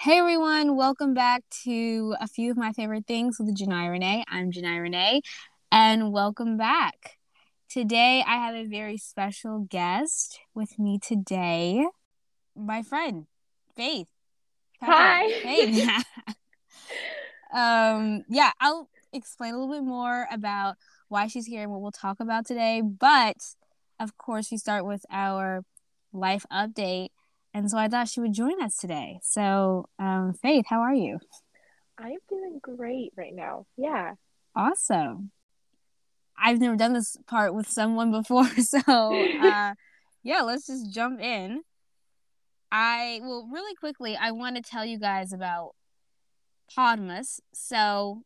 Hey everyone, welcome back to A Few of My Favorite Things with J'Nai Renee. I'm J'Nai Renee, and welcome back. Today I have a very special guest with me today, my friend, Faith. Hi. Faith. Yeah, I'll explain a little bit more about why she's here and what we'll talk about today, but of course we start with our life update. And so I thought she would join us today. So, Faith, how are you? I'm doing great right now. Yeah. Awesome. I've never done this part with someone before. So, yeah, let's just jump in. Really quickly, I want to tell you guys about Podmas. So,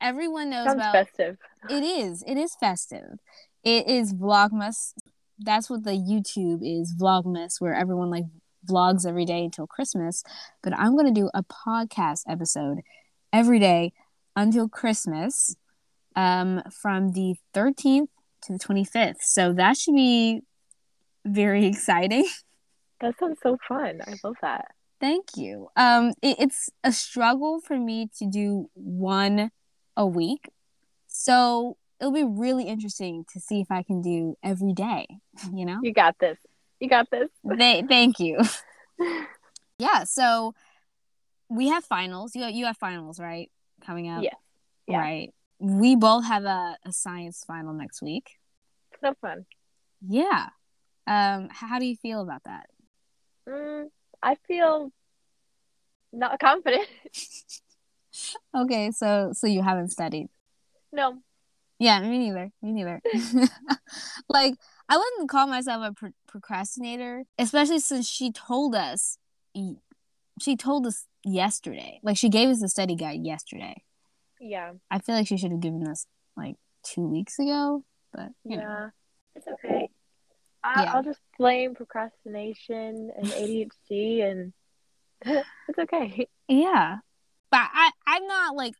everyone knows about... Sounds festive. It is. It is festive. It is Vlogmas. That's what the YouTube is, Vlogmas, where everyone vlogs every day until Christmas. But I'm going to do a podcast episode every day until Christmas from the 13th to the 25th. So that should be very exciting. That sounds so fun. I love that. Thank you. It's a struggle for me to do one a week. So... it'll be really interesting to see if I can do every day, you know? You got this. You got this. Thank you. Yeah, so we have finals. You have finals, right, coming up? Yes. Yeah. Right. We both have a science final next week. So fun. Yeah. How do you feel about that? I feel not confident. Okay, so you haven't studied? No. Yeah, me neither. I wouldn't call myself a procrastinator, especially since she told us yesterday. She gave us the study guide yesterday. Yeah. I feel like she should have given us 2 weeks ago, but you know. It's okay. I'll just blame procrastination and ADHD, and it's okay. Yeah. But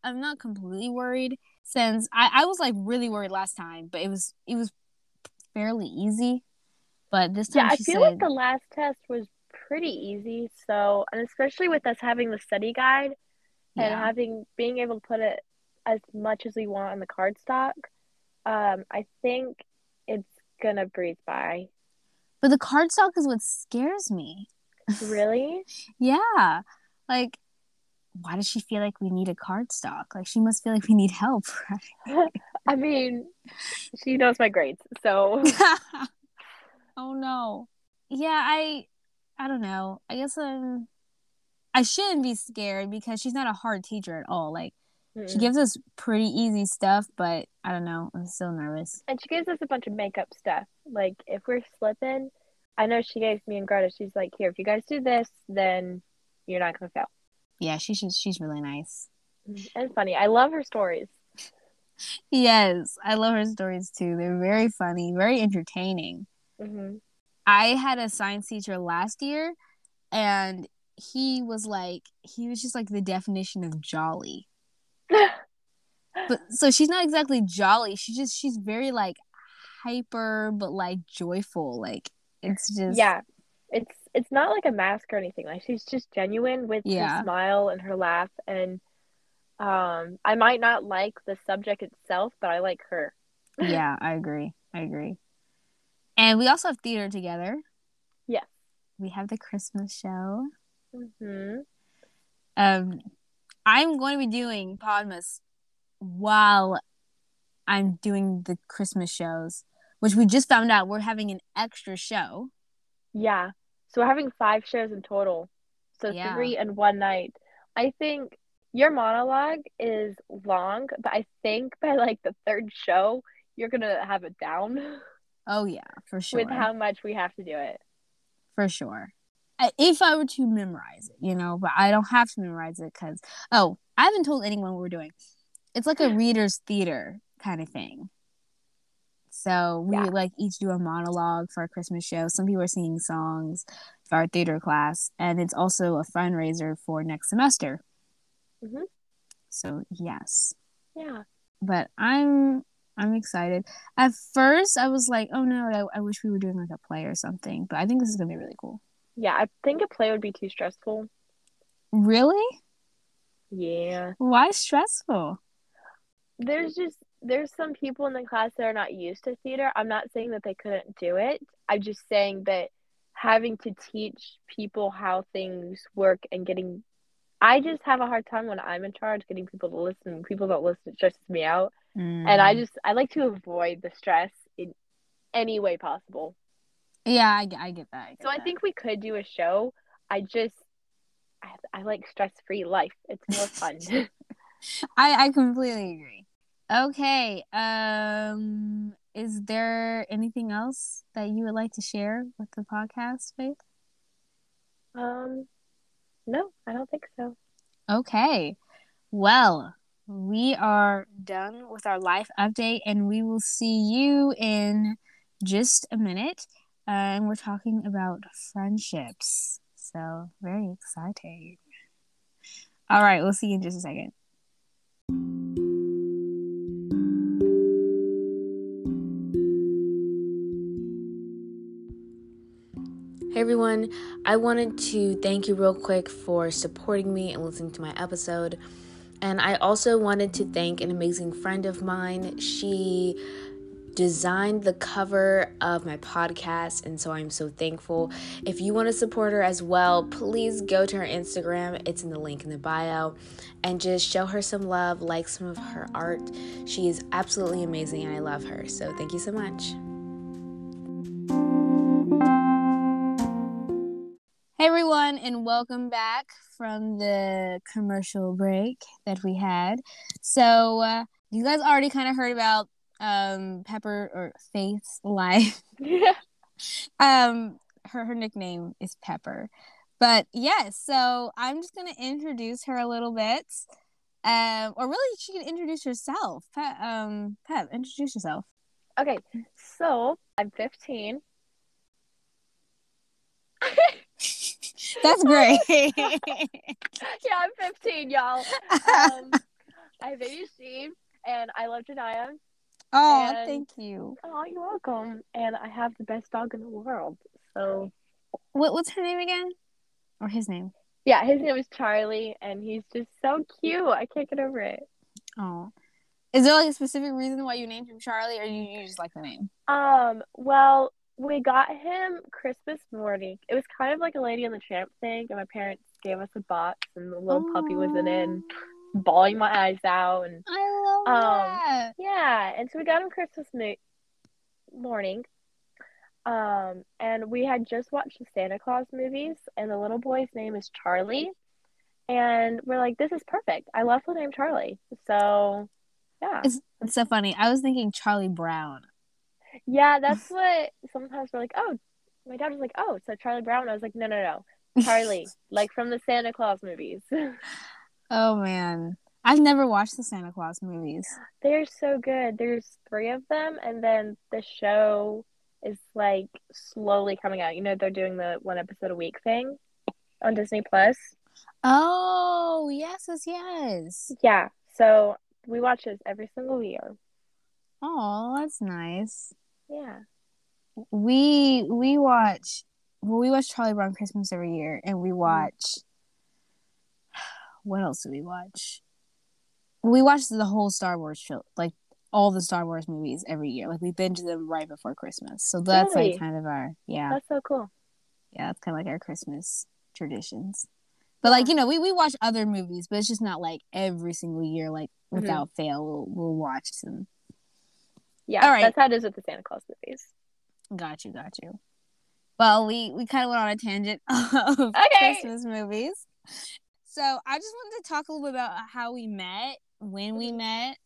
I'm not completely worried. Since I was really worried last time, but it was fairly easy. But this time, yeah, she I feel the last test was pretty easy. So, and especially with us having the study guide and being able to put it as much as we want on the cardstock, I think it's gonna breeze by. But the cardstock is what scares me. Really? Yeah. Why does she feel like we need a cardstock? She must feel like we need help, right? I mean, she knows my grades, so. Oh, no. Yeah, I don't know. I guess I shouldn't be scared because she's not a hard teacher at all. She gives us pretty easy stuff, but I don't know. I'm still nervous. And she gives us a bunch of makeup stuff. If we're slipping, I know she gave me and Greta, she's like, here, if you guys do this, then you're not going to fail. Yeah, she's really nice. And funny. I love her stories. Yes, I love her stories too. They're very funny, very entertaining. Mm-hmm. I had a science teacher last year, and he was just the definition of jolly. But so she's not exactly jolly. She's very hyper, but joyful. It's just It's not a mask or anything. She's just genuine with her smile and her laugh. And I might not like the subject itself, but I like her. Yeah, I agree. And we also have theater together. Yeah. We have the Christmas show. Mm-hmm. I'm going to be doing Podmas while I'm doing the Christmas shows, which we just found out we're having an extra show. Yeah. So we're having 5 shows in total. So 3 in one night. I think your monologue is long, but I think by the 3rd show, you're going to have it down. Oh, yeah, for sure. With how much we have to do it. For sure. If I were to memorize it, but I don't have to memorize it because, I haven't told anyone what we're doing. It's a reader's theater kind of thing. So we each do a monologue for our Christmas show. Some people are singing songs for our theater class. And it's also a fundraiser for next semester. Mm-hmm. So, yes. Yeah. But I'm excited. At first, I was like, oh, no, I wish we were doing a play or something. But I think this is going to be really cool. Yeah, I think a play would be too stressful. Really? Yeah. Why stressful? There's some people in the class that are not used to theater. I'm not saying that they couldn't do it. I'm just saying that having to teach people how things work and getting... I just have a hard time when I'm in charge getting people to listen. People don't listen. It stresses me out. Mm. And I like to avoid the stress in any way possible. Yeah, I get that. I think we could do a show. I like stress-free life. It's more fun. I completely agree. Okay. Is there anything else that you would like to share with the podcast, Faith? No, I don't think so. Okay. Well, we are done with our life update, and we will see you in just a minute. And we're talking about friendships. So, very exciting. All right, we'll see you in just a second. Hey everyone, I wanted to thank you real quick for supporting me and listening to my episode. And I also wanted to thank an amazing friend of mine. She designed the cover of my podcast, and so I'm so thankful. If you want to support her as well, please go to her Instagram. It's in the link in the bio. And just show her some love, like some of her art. She is absolutely amazing and I love her. So thank you so much. Hey everyone, and welcome back from the commercial break that we had. So you guys already kind of heard about Pepper or Faith's life. Her nickname is Pepper. But yeah, so I'm just going to introduce her a little bit. Or really, she can introduce herself. Pep, introduce yourself. Okay, so I'm 15. That's great. Yeah, I'm 15, y'all. I have ADHD, and I love J'Nai. Oh, thank you. Oh, you're welcome. And I have the best dog in the world. So, what's her name again? Or his name? Yeah, his name is Charlie, and he's just so cute. I can't get over it. Oh, is there like a specific reason why you named him Charlie, or you just like the name? Well, we got him Christmas morning. It was kind of like a Lady and the Tramp thing, and my parents gave us a box, and the little puppy was in it, and bawling my eyes out. And I love that. Yeah, and so we got him Christmas morning, and we had just watched the Santa Claus movies, and the little boy's name is Charlie, and we're like, this is perfect. I love the name Charlie. So, yeah. It's so funny. I was thinking Charlie Brown. Yeah, that's what sometimes we're like, oh, my dad was like, oh, so Charlie Brown. I was like, no, Charlie, like from the Santa Claus movies. Oh, man. I've never watched the Santa Claus movies. They're so good. There's 3 of them, and then the show is, like, slowly coming out. You know, they're doing the 1 episode a week thing on Disney Plus. Oh, yes. Yeah, so we watch this every single year. Oh, that's nice. Yeah. We watch Charlie Brown Christmas every year, and we watch, what else do we watch? We watch the whole Star Wars show, like all the Star Wars movies every year. Like we binge them right before Christmas. So that's really? Like kind of our, yeah. That's so cool. Yeah, that's kind of like our Christmas traditions. But like, you know, we watch other movies, but it's just not like every single year, like without fail, we'll watch some. Yeah, all right. That's how it is with the Santa Claus movies. Got you. Well, we kind of went on a tangent of Christmas movies. So I just wanted to talk a little bit about how we met, when we met,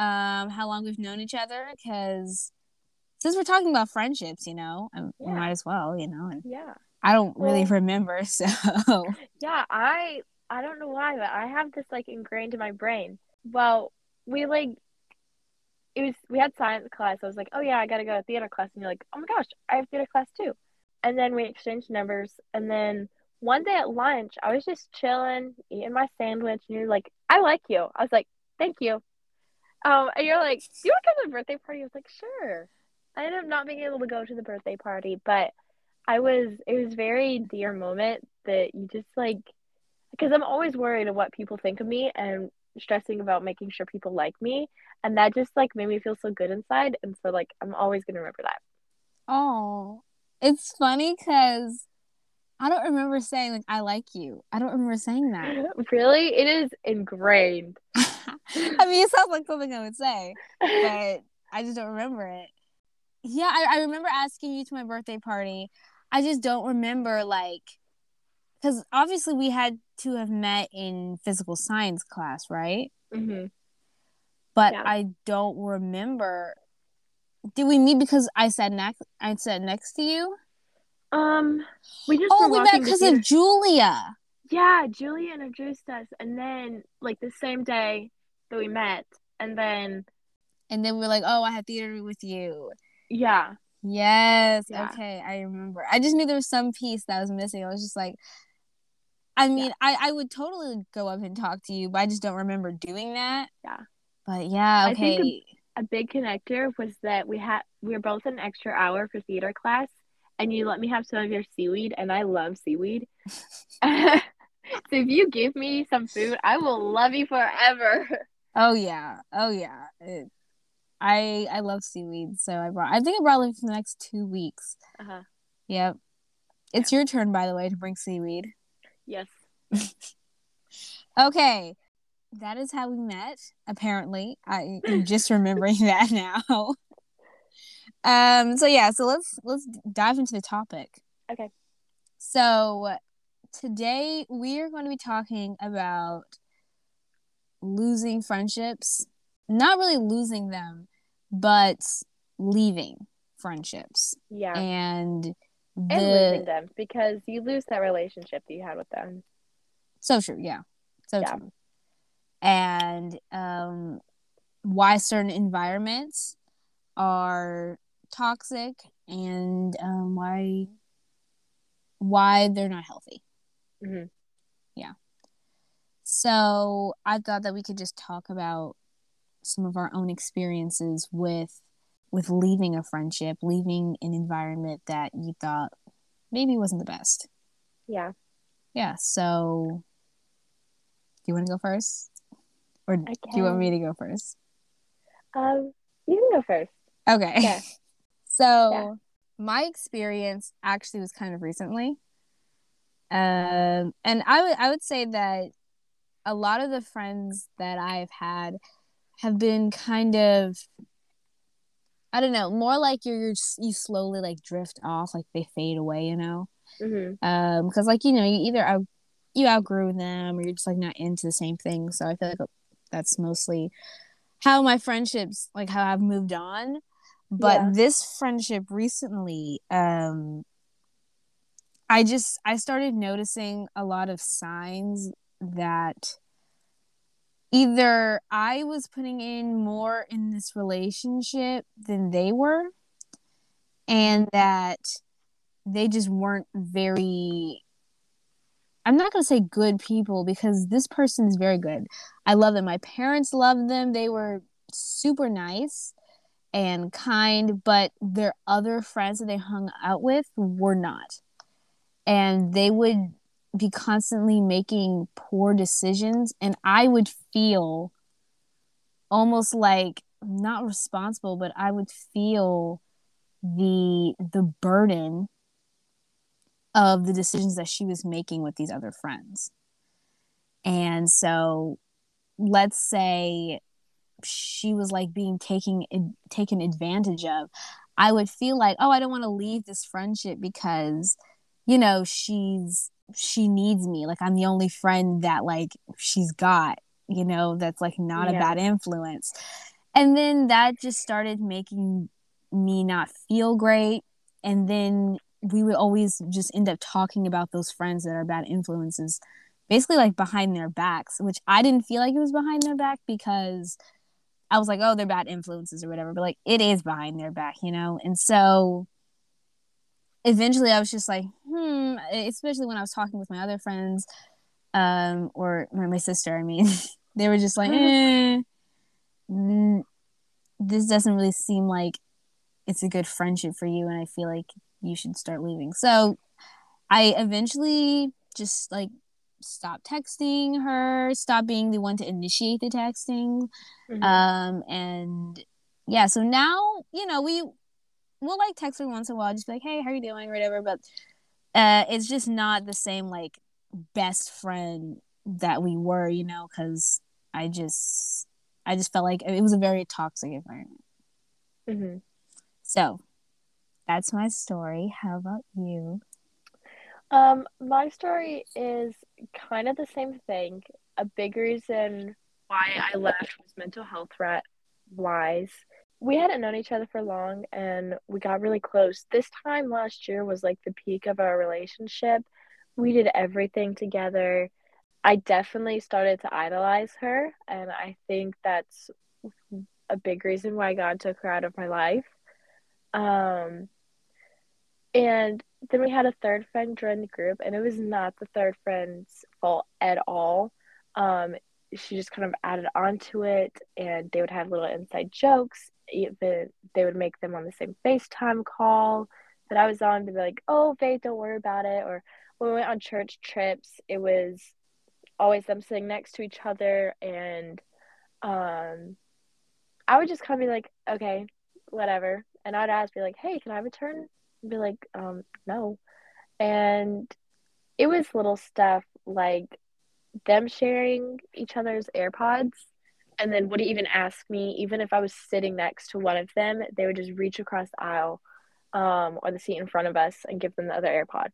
how long we've known each other. Because since we're talking about friendships, you know, we might as well, you know. And yeah. I don't really remember, so. Yeah, I don't know why, but I have this, like, ingrained in my brain. Well, we had science class. I was like, oh yeah, I gotta go to theater class, and you're like, oh my gosh, I have theater class too. And then we exchanged numbers, and then one day at lunch, I was just chilling, eating my sandwich, and you're like, I like you. I was like, thank you. And you're like, do you want to come to the birthday party? I was like, sure. I ended up not being able to go to the birthday party, but it was a very dear moment that you just like, because I'm always worried of what people think of me and stressing about making sure people like me, and that just like made me feel so good inside, and so like I'm always gonna remember that. Oh, it's funny because I don't remember saying like I like you. I don't remember saying that. Really? It is ingrained. I mean, it sounds like something I would say, but I just don't remember it. Yeah, I remember asking you to my birthday party. I just don't remember, like, because obviously we had to have met in physical science class, right? Mm-hmm. But yeah. I don't remember. Did we meet because I sat next to you? We just we met because of Julia. Yeah, Julia introduced us, and then like the same day that we met, and then we were like, oh, I had theater with you. Yeah. Yes. Yeah. Okay, I remember. I just knew there was some piece that was missing. I was just like, I mean, yeah. I would totally go up and talk to you, but I just don't remember doing that. Yeah. But yeah, okay. I think a big connector was that we were both an extra hour for theater class, and you let me have some of your seaweed, and I love seaweed. So if you give me some food, I will love you forever. Oh yeah. I love seaweed, so I think I brought it for the next 2 weeks. Uh-huh. Yep. It's your turn, by the way, to bring seaweed. Yes. Okay. That is how we met, apparently. I am just remembering that now. So yeah, so let's dive into the topic. Okay. So today we are going to be talking about losing friendships. Not really losing them, but leaving friendships. Yeah. And losing them, because you lose that relationship that you had with them. So true, yeah. So true. And why certain environments are toxic, and why they're not healthy. Mm-hmm. Yeah. So I thought that we could just talk about some of our own experiences with leaving a friendship, leaving an environment that you thought maybe wasn't the best. Yeah. Yeah, so do you want to go first? Or do you want me to go first? You can go first. Okay. Yeah. So my experience actually was kind of recently. And I would say that a lot of the friends that I've had have been kind of, I don't know, more like you slowly like drift off, like they fade away, you know? Mm-hmm. Because like, you know, you either you outgrew them, or you're just like not into the same thing. So I feel like that's mostly how my friendships, like how I've moved on. But this friendship recently, I started noticing a lot of signs that either I was putting in more in this relationship than they were, and that they just weren't very, I'm not going to say good people, because this person is very good. I love them. My parents loved them. They were super nice and kind, but their other friends that they hung out with were not. And they would be constantly making poor decisions, and I would feel almost like not responsible, but I would feel the burden of the decisions that she was making with these other friends. And so let's say she was like being taken advantage of, I would feel like, oh, I don't want to leave this friendship because, you know, she needs me, like I'm the only friend that like she's got, you know, that's like not a bad influence. And then that just started making me not feel great, and then we would always just end up talking about those friends that are bad influences, basically like behind their backs, which I didn't feel like it was behind their back, because I was like, oh, they're bad influences or whatever, but like it is behind their back, you know. And so eventually I was just like, especially when I was talking with my other friends, or my sister, I mean, they were just like, this doesn't really seem like it's a good friendship for you, and I feel like you should start leaving. So I eventually just like stop texting her, stop being the one to initiate the texting. Mm-hmm. And yeah, so now, you know, we'll like text her once in a while, just be like, hey, how are you doing, or whatever, but it's just not the same like best friend that we were, you know, because I just felt like it was a very toxic environment. Mm-hmm. So that's my story. How about you? My story is kind of the same thing. A big reason why I left was mental health wise. We hadn't known each other for long, and we got really close. This time last year was like the peak of our relationship. We did everything together. I definitely started to idolize her, and I think that's a big reason why God took her out of my life. And then we had a third friend join the group, and it was not the third friend's fault at all. She just kind of added on to it, and they would have little inside jokes. Even they would make them on the same FaceTime call that I was on, to be like, oh, Faith, don't worry about it. Or when we went on church trips, it was always them sitting next to each other, and I would just kind of be like, okay, whatever. And I'd ask, be like, hey, can I have a turn? And be like, no. And it was little stuff like them sharing each other's AirPods, and then wouldn't even ask me. Even if I was sitting next to one of them, they would just reach across the aisle or the seat in front of us and give them the other AirPod.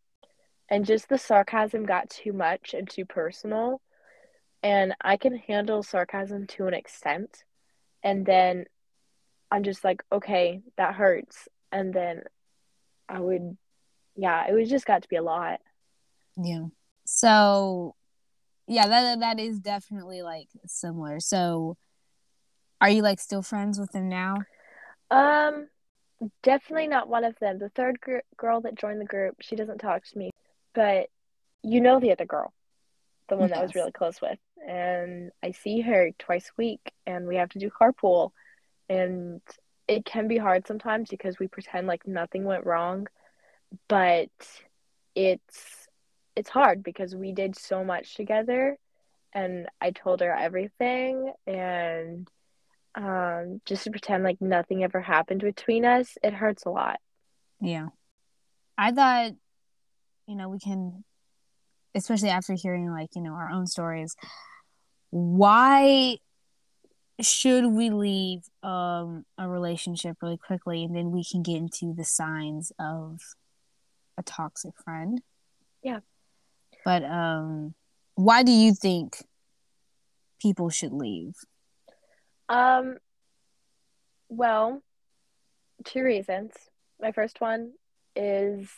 And just the sarcasm got too much and too personal. And I can handle sarcasm to an extent. And then I'm just like, okay, that hurts. And then it was just got to be a lot. Yeah. So, yeah, that is definitely, like, similar. So, are you, like, still friends with them now? Definitely not one of them. The third girl that joined the group, she doesn't talk to me. But you know the other girl, the one yes. that I was really close with. And I see her twice a week, and we have to do carpool. And it can be hard sometimes because we pretend like nothing went wrong. But it's hard because we did so much together, and I told her everything. And just to pretend like nothing ever happened between us, it hurts a lot. Yeah. I thought, you know, we can, especially after hearing, like, you know, our own stories, why should we leave a relationship really quickly, and then we can get into the signs of a toxic friend? Yeah. But why do you think people should leave? Well, two reasons. My first one is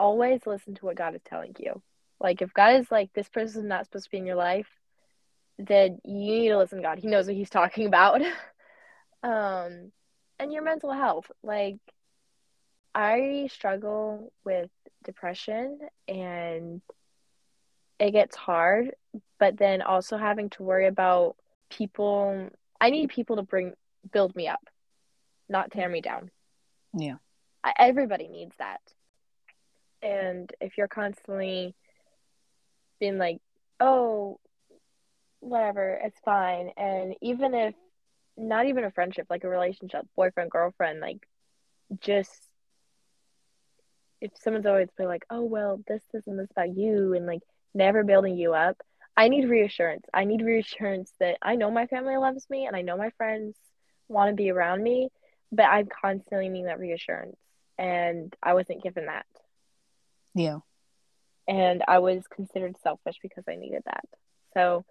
always listen to what God is telling you. Like, if God is like, this person is not supposed to be in your life, then you need to listen to God. He knows what he's talking about. And your mental health. Like, I struggle with depression, and it gets hard, but then also having to worry about people. I need people to build me up, not tear me down. Yeah. Everybody needs that. And if you're constantly being like, oh, whatever, it's fine. And even if not even a friendship, like a relationship, boyfriend, girlfriend, like, just if someone's always been like, oh, well, this isn't this about you, and like never building you up, I need reassurance. I need reassurance that I know my family loves me, and I know my friends want to be around me, but I constantly need that reassurance. And I wasn't given that. Yeah. And I was considered selfish because I needed that. So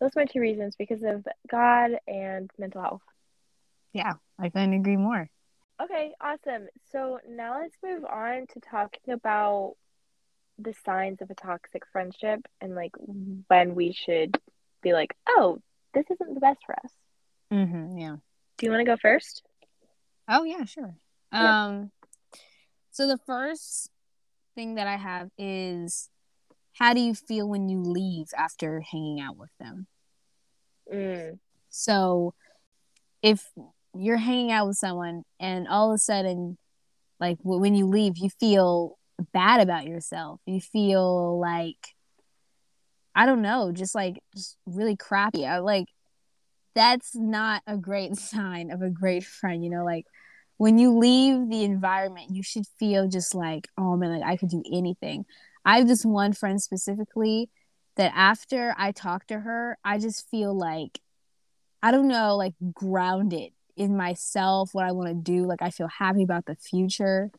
those are my two reasons, because of God and mental health. Yeah, I couldn't agree more. Okay, awesome. So now let's move on to talking about the signs of a toxic friendship, and like when we should be like, oh, this isn't the best for us. Mm-hmm, yeah. Do you want to go first? Oh yeah, sure. Yeah. So the first thing that I have is, how do you feel when you leave after hanging out with them? Mm. So if you're hanging out with someone, and all of a sudden, like, when you leave, you feel bad about yourself. You feel like I don't know, just really crappy. That's not a great sign of a great friend, you know, when you leave the environment, you should feel oh man, I could do anything. I have this one friend specifically that after I talk to her, I just feel grounded in myself, what I want to do. I feel happy about the future.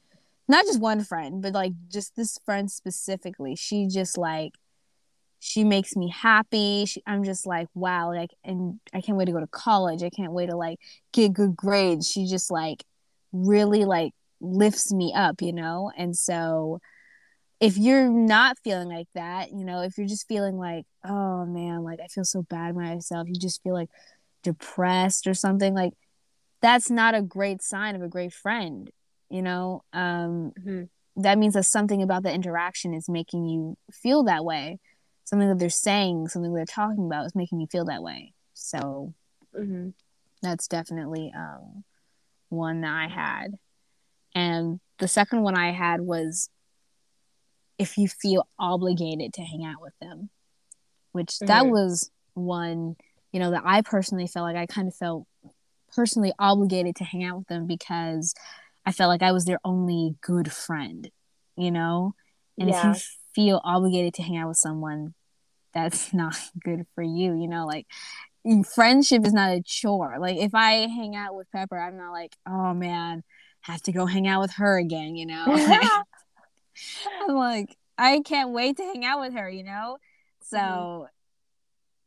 Not just one friend, but just this friend specifically. She just she makes me happy. I'm just wow. And I can't wait to go to college. I can't wait to get good grades. She just really lifts me up, you know? And so if you're not feeling like that, you know, if you're just feeling oh man, I feel so bad myself, you just feel depressed or something, that's not a great sign of a great friend, you know? That means that something about the interaction is making you feel that way. Something that they're saying, something they're talking about is making you feel that way. So that's definitely one that I had. And the second one I had was if you feel obligated to hang out with them, which that was one, you know, that I personally felt I kind of felt personally obligated to hang out with them because I felt I was their only good friend, you know? And if you feel obligated to hang out with someone, that's not good for you, you know? Friendship is not a chore. If I hang out with Pepper, I'm not oh man, have to go hang out with her again, you know? I'm I can't wait to hang out with her, you know? So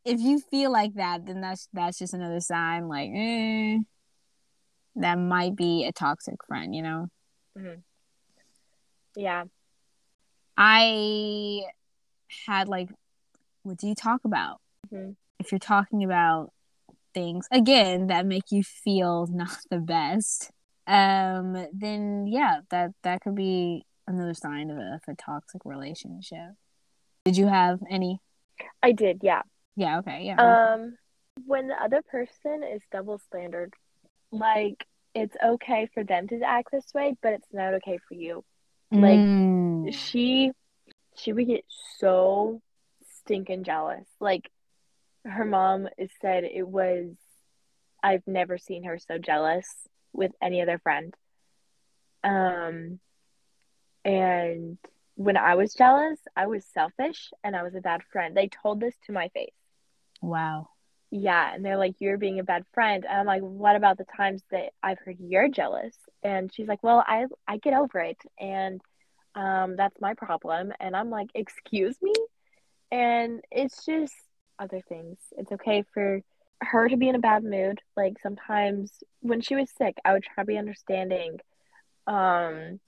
if you feel like that, then that's just another sign that might be a toxic friend, you know? Yeah. I had what do you talk about? If you're talking about things again that make you feel not the best, then that could be another sign of a toxic relationship. Did you have any? I did, yeah. Yeah, okay, yeah. When the other person is double standard, it's okay for them to act this way, but it's not okay for you. She would get so stinking jealous. Her mom said it was, I've never seen her so jealous with any other friend. And when I was jealous, I was selfish and I was a bad friend. They told this to my face. Wow. Yeah, and they're you're being a bad friend. And I'm what about the times that I've heard you're jealous? And she's well, I get over it. And that's my problem. And I'm excuse me? And it's just other things. It's okay for her to be in a bad mood. Sometimes when she was sick, I would try to be understanding. And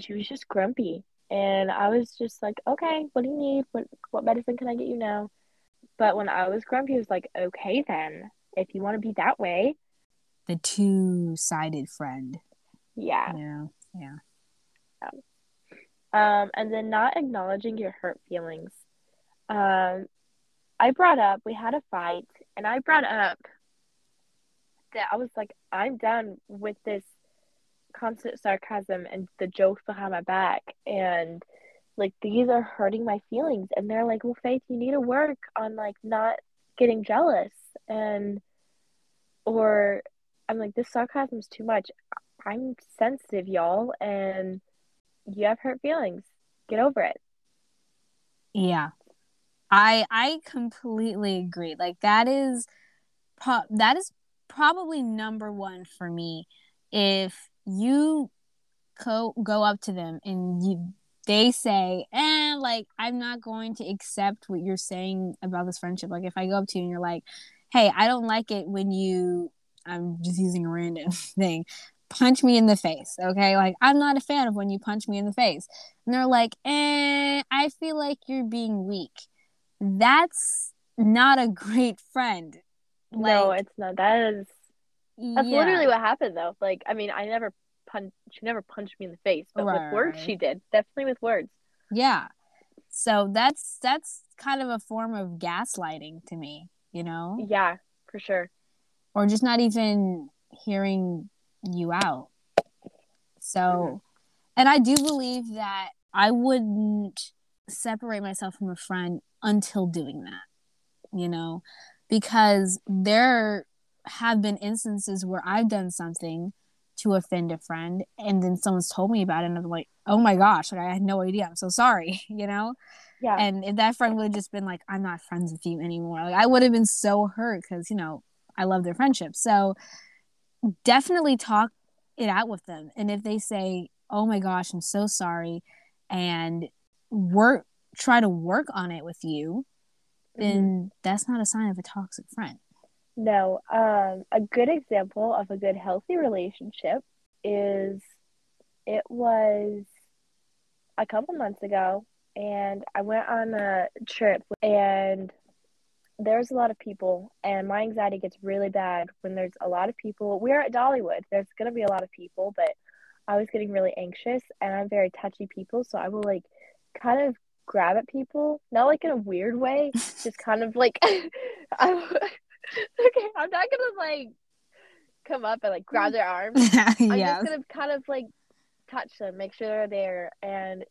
she was just grumpy. And I was just okay, what do you need? What medicine can I get you now? But when I was grumpy, it was okay then, if you want to be that way. The two-sided friend. Yeah. Yeah. And then not acknowledging your hurt feelings. We had a fight, and I brought up that I was I'm done with this constant sarcasm and the jokes behind my back, and these are hurting my feelings. And they're well, Faith, you need to work on not getting jealous. And or I'm this sarcasm's too much. I'm sensitive, y'all, and you have hurt feelings. Get over it. Yeah. I completely agree. That is probably number one for me. If you go up to them and they say, I'm not going to accept what you're saying about this friendship. If I go up to you and you're hey, I don't like it when you, I'm just using a random thing, punch me in the face, okay? I'm not a fan of when you punch me in the face. And they're I feel you're being weak. That's not a great friend. No, it's not. That's literally what happened, though. I never she never punched me in the face, but with words she did. Definitely with words. Yeah. So that's kind of a form of gaslighting to me, you know? Yeah, for sure. Or just not even hearing you out. So and I do believe that I wouldn't separate myself from a friend until doing that, you know, because there have been instances where I've done something to offend a friend and then someone's told me about it and I'm like, oh my gosh, like I had no idea, I'm so sorry, you know. Yeah. And if that friend would have just been like, I'm not friends with you anymore, like I would have been so hurt, because you know I love their friendship. So definitely talk it out with them, and if they say, oh my gosh, I'm so sorry, and try to work on it with you, then that's not a sign of a toxic friend. No, a good example of a good healthy relationship is, it was a couple months ago and I went on a trip and there's a lot of people, and my anxiety gets really bad when there's a lot of people. We're at Dollywood. There's going to be a lot of people, but I was getting really anxious and I'm very touchy people, so I will like kind of grab at people, not like in a weird way, just kind of like okay, I'm not gonna like come up and like grab their arms. Yeah. I'm just gonna kind of like touch them, make sure they're there. And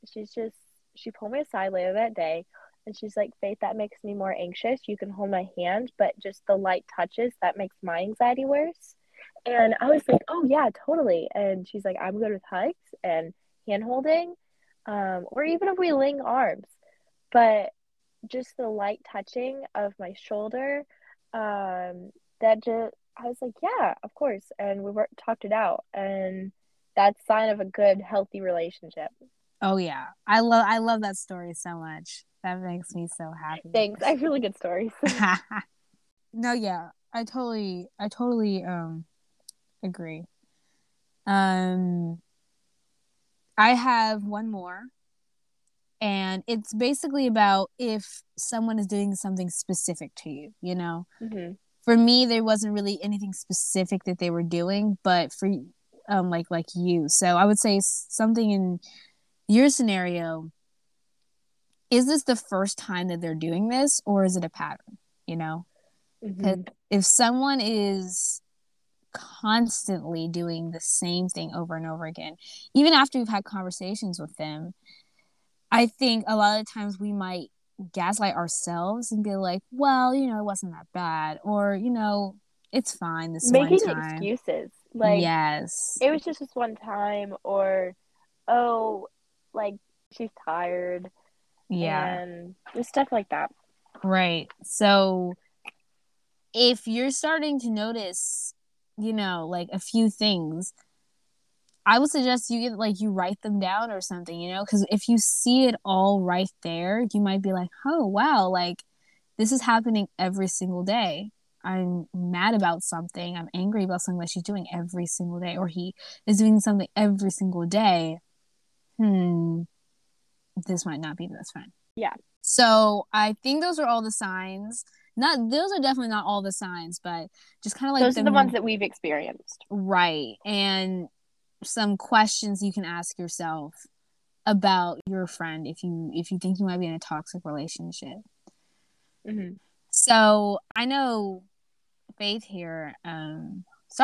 she pulled me aside later that day and she's like, Faith, that makes me more anxious. You can hold my hand, but just the light touches, that makes my anxiety worse. And I was like, oh yeah, totally. And she's like, I'm good with hugs and hand holding, or even if we link arms, but just the light touching of my shoulder, I was like, yeah, of course. And we talked it out, and that's a sign of a good healthy relationship. Oh yeah, I love that story so much. That makes me so happy. Thanks, I have really good stories. No, yeah, I totally agree. I have one more, and it's basically about if someone is doing something specific to you, you know. Mm-hmm. For me, there wasn't really anything specific that they were doing, but for like you. So I would say something in your scenario, is this the first time that they're doing this, or is it a pattern, you know? Mm-hmm. If someone is constantly doing the same thing over and over again, even after we've had conversations with them, I think a lot of times we might gaslight ourselves and be like, well, you know, it wasn't that bad, or, you know, it's fine this one time. Making excuses. Like, yes, it was just this one time, or, oh, like, she's tired. Yeah. And just stuff like that. Right. So if you're starting to notice, you know, like a few things, I would suggest you write them down or something, you know, because if you see it all right there, you might be like, oh, wow, like this is happening every single day. I'm mad about something. I'm angry about something that she's doing every single day, or he is doing something every single day. This might not be the best friend. Yeah. So I think those are all the signs. Those are definitely not all the signs, but just kind of like those are the ones that we've experienced. Right. And some questions you can ask yourself about your friend if you think you might be in a toxic relationship. Mm-hmm. So I know Faith here, sorry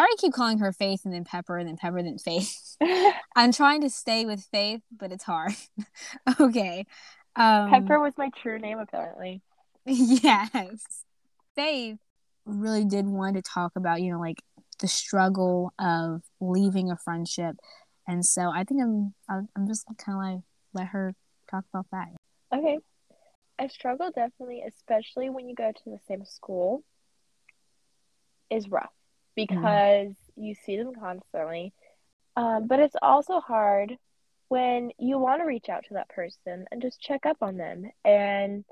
I keep calling her Faith and then Pepper and then Pepper then Faith. I'm trying to stay with Faith, but it's hard. Okay. Pepper was my true name apparently. Yes. Faith really did want to talk about, you know, like the struggle of leaving a friendship, and so I think I'm just kind of like let her talk about that. Okay, a struggle definitely, especially when you go to the same school, is rough because you see them constantly. But it's also hard when you want to reach out to that person and just check up on them. And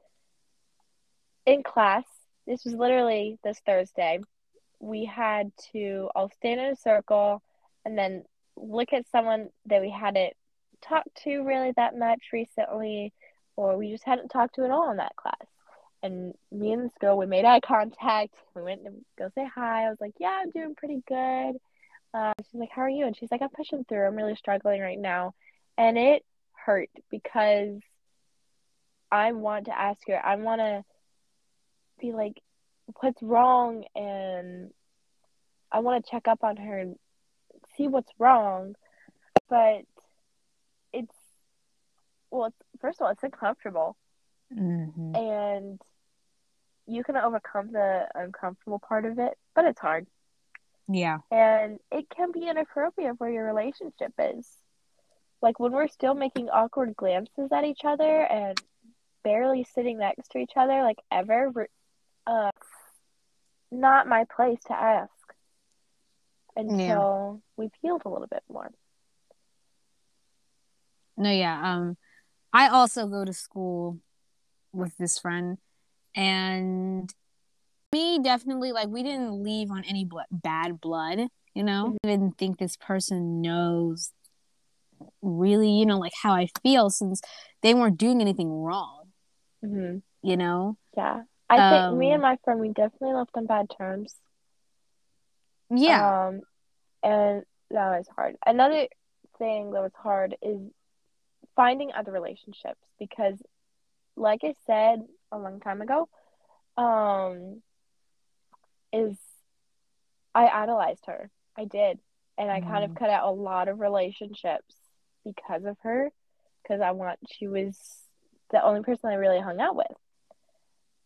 in class, this was literally this Thursday. We had to all stand in a circle and then look at someone that we hadn't talked to really that much recently, or we just hadn't talked to at all in that class. And me and this girl, we made eye contact. We went to go say hi. I was like, yeah, I'm doing pretty good. She's like, how are you? And she's like, I'm pushing through. I'm really struggling right now. And it hurt because I want to ask her. I want to be like, what's wrong, and I want to check up on her and see what's wrong. But it's, well, first of all, it's uncomfortable Mm-hmm. And you can overcome the uncomfortable part of it, but it's hard. Yeah. And it can be inappropriate where your relationship is. Like, when we're still making awkward glances at each other and barely sitting next to each other, like, ever, not my place to ask until we've healed a little bit more. No, yeah. I also go to school with this friend, and me definitely, like, we didn't leave on any bad blood, you know? Mm-hmm. I didn't think this person knows really, you know, like, how I feel, since they weren't doing anything wrong. Mm-hmm. You know? Yeah. I think me and my friend, we definitely left on bad terms. Yeah. And that was hard. Another thing that was hard is finding other relationships, because, like I said a long time ago, I idolized her. I did. And I kind of cut out a lot of relationships because of her, because she was the only person I really hung out with.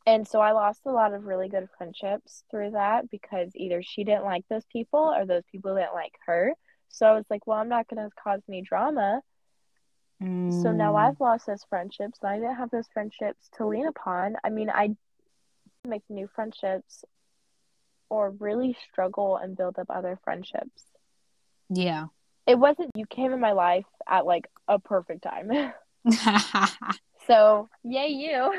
And so I lost a lot of really good friendships through that, because either she didn't like those people or those people didn't like her. So I was like, well, I'm not going to cause any drama. Mm. So now I've lost those friendships, and I didn't have those friendships to lean upon. I mean, I make new friendships or really struggle and build up other friendships. Yeah. It wasn't, you came in my life at, like, a perfect time. So, yay you.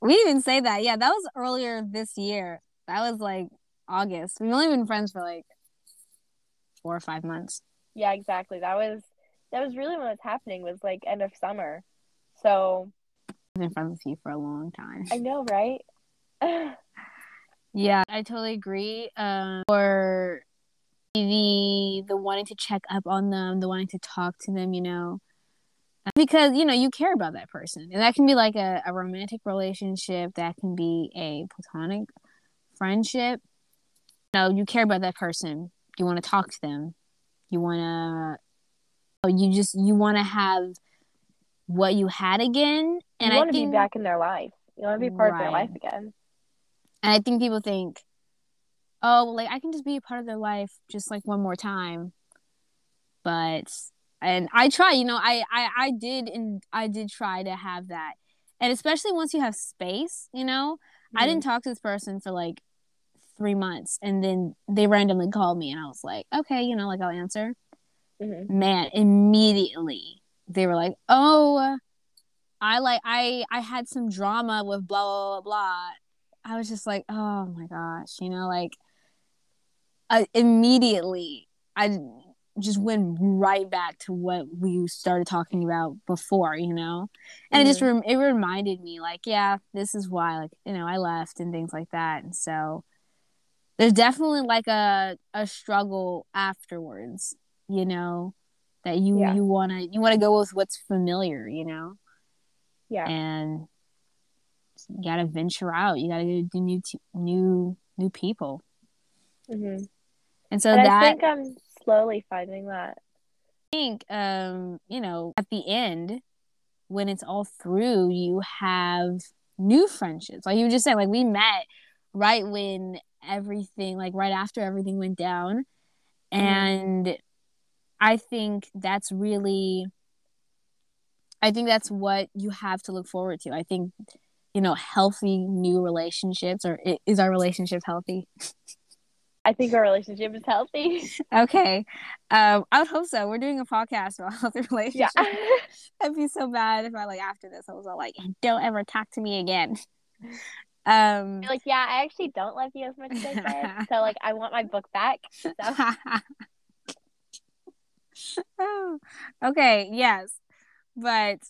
We didn't even say that. Yeah, that was earlier this year. That was, like, August. We've only been friends for, like, 4 or 5 months. Yeah, exactly. That was really what was happening, was, like, end of summer. So. I've been friends with you for a long time. I know, right? Yeah, I totally agree. Or the wanting to check up on them, the wanting to talk to them, you know. Because, you know, you care about that person. And that can be, like, a romantic relationship. That can be a platonic friendship. You know, you care about that person. You want to talk to them. You want to have what you had again. And you want to be back in their life. You want to be part of their life again. And I think people think, oh, well, like, I can just be a part of their life just, like, one more time. But... And I try, you know, I did try to have that. And especially once you have space, you know, mm-hmm. I didn't talk to this person for, like, 3 months, and then they randomly called me, and I was like, okay, you know, like, I'll answer. Mm-hmm. Man, immediately they were like, oh, I had some drama with blah, blah, blah, blah. I was just like, oh my gosh, you know, like, immediately I just went right back to what we started talking about before, you know? And it reminded me, like, yeah, this is why, like, you know, I left and things like that. And so there's definitely, like, a struggle afterwards, you know, that you wanna go with what's familiar, you know? Yeah. And you gotta venture out. You gotta do new people. Mm-hmm. And so I think I'm slowly finding that. I think, you know, at the end, when it's all through, you have new friendships. Like you just said, like, we met right when everything, like, right after everything went down. And I think that's what you have to look forward to. I think, you know, healthy new relationships, or is our relationship healthy? I think our relationship is healthy. Okay. I would hope so. We're doing a podcast about healthy relationships. Yeah. That'd be so bad if I, like, after this, I was all like, don't ever talk to me again. You're like, yeah, I actually don't love you as much as I did. So, like, I want my book back. So. Oh, okay. Yes. But,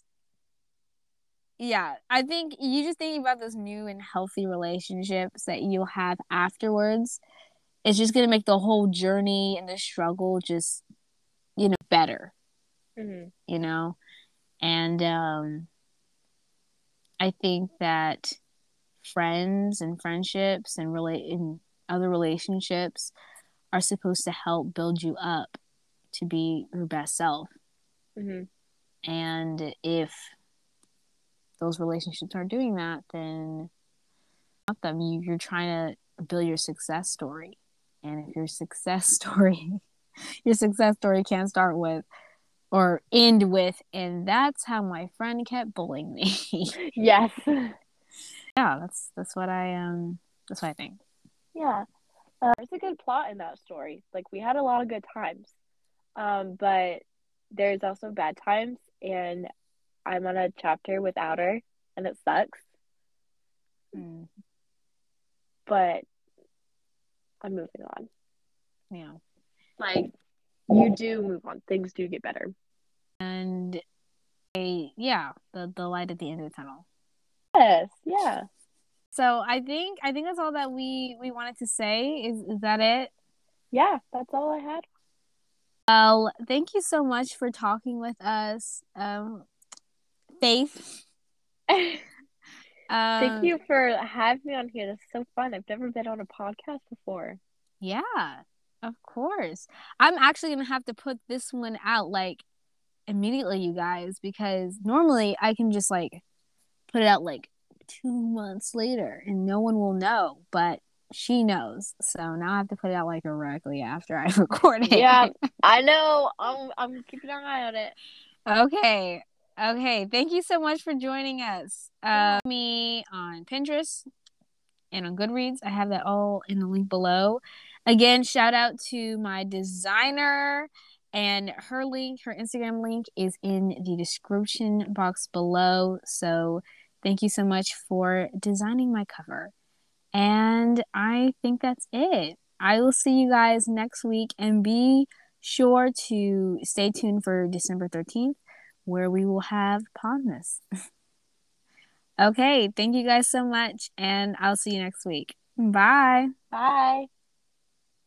yeah, I think you just thinking about those new and healthy relationships that you'll have afterwards. It's just going to make the whole journey and the struggle just, you know, better, mm-hmm. you know? And I think that friends and friendships and other relationships are supposed to help build you up to be your best self. Mm-hmm. And if those relationships aren't doing that, then not them. You're trying to build your success story. And if your success story can't start with or end with, and that's how my friend kept bullying me. Yes. Yeah, that's what I think. Yeah. There's a good plot in that story. Like, we had a lot of good times. But there's also bad times, and I'm on a chapter without her, and it sucks. Mm. But I'm moving on. Yeah. Like, you do move on. Things do get better. And, the light at the end of the tunnel. Yes, yeah. So I think that's all that we wanted to say. Is that it? Yeah, that's all I had. Well, thank you so much for talking with us, Faith. Thank you for having me on here. That's so fun. I've never been on a podcast before. Yeah, of course. I'm actually going to have to put this one out, like, immediately, you guys, because normally I can just, like, put it out, like, 2 months later and no one will know, but she knows, so now I have to put it out like directly after I record it. Yeah, I know. I'm keeping an eye on it. Okay Thank you so much for joining us. Me on Pinterest and on Goodreads. I have that all in the link below. Again, shout out to my designer, and her Instagram link is in the description box below. So thank you so much for designing my cover. And I think that's it. I will see you guys next week. And be sure to stay tuned for December 13th, where we will have Podmas. Okay, thank you guys so much. And I'll see you next week. Bye. Bye.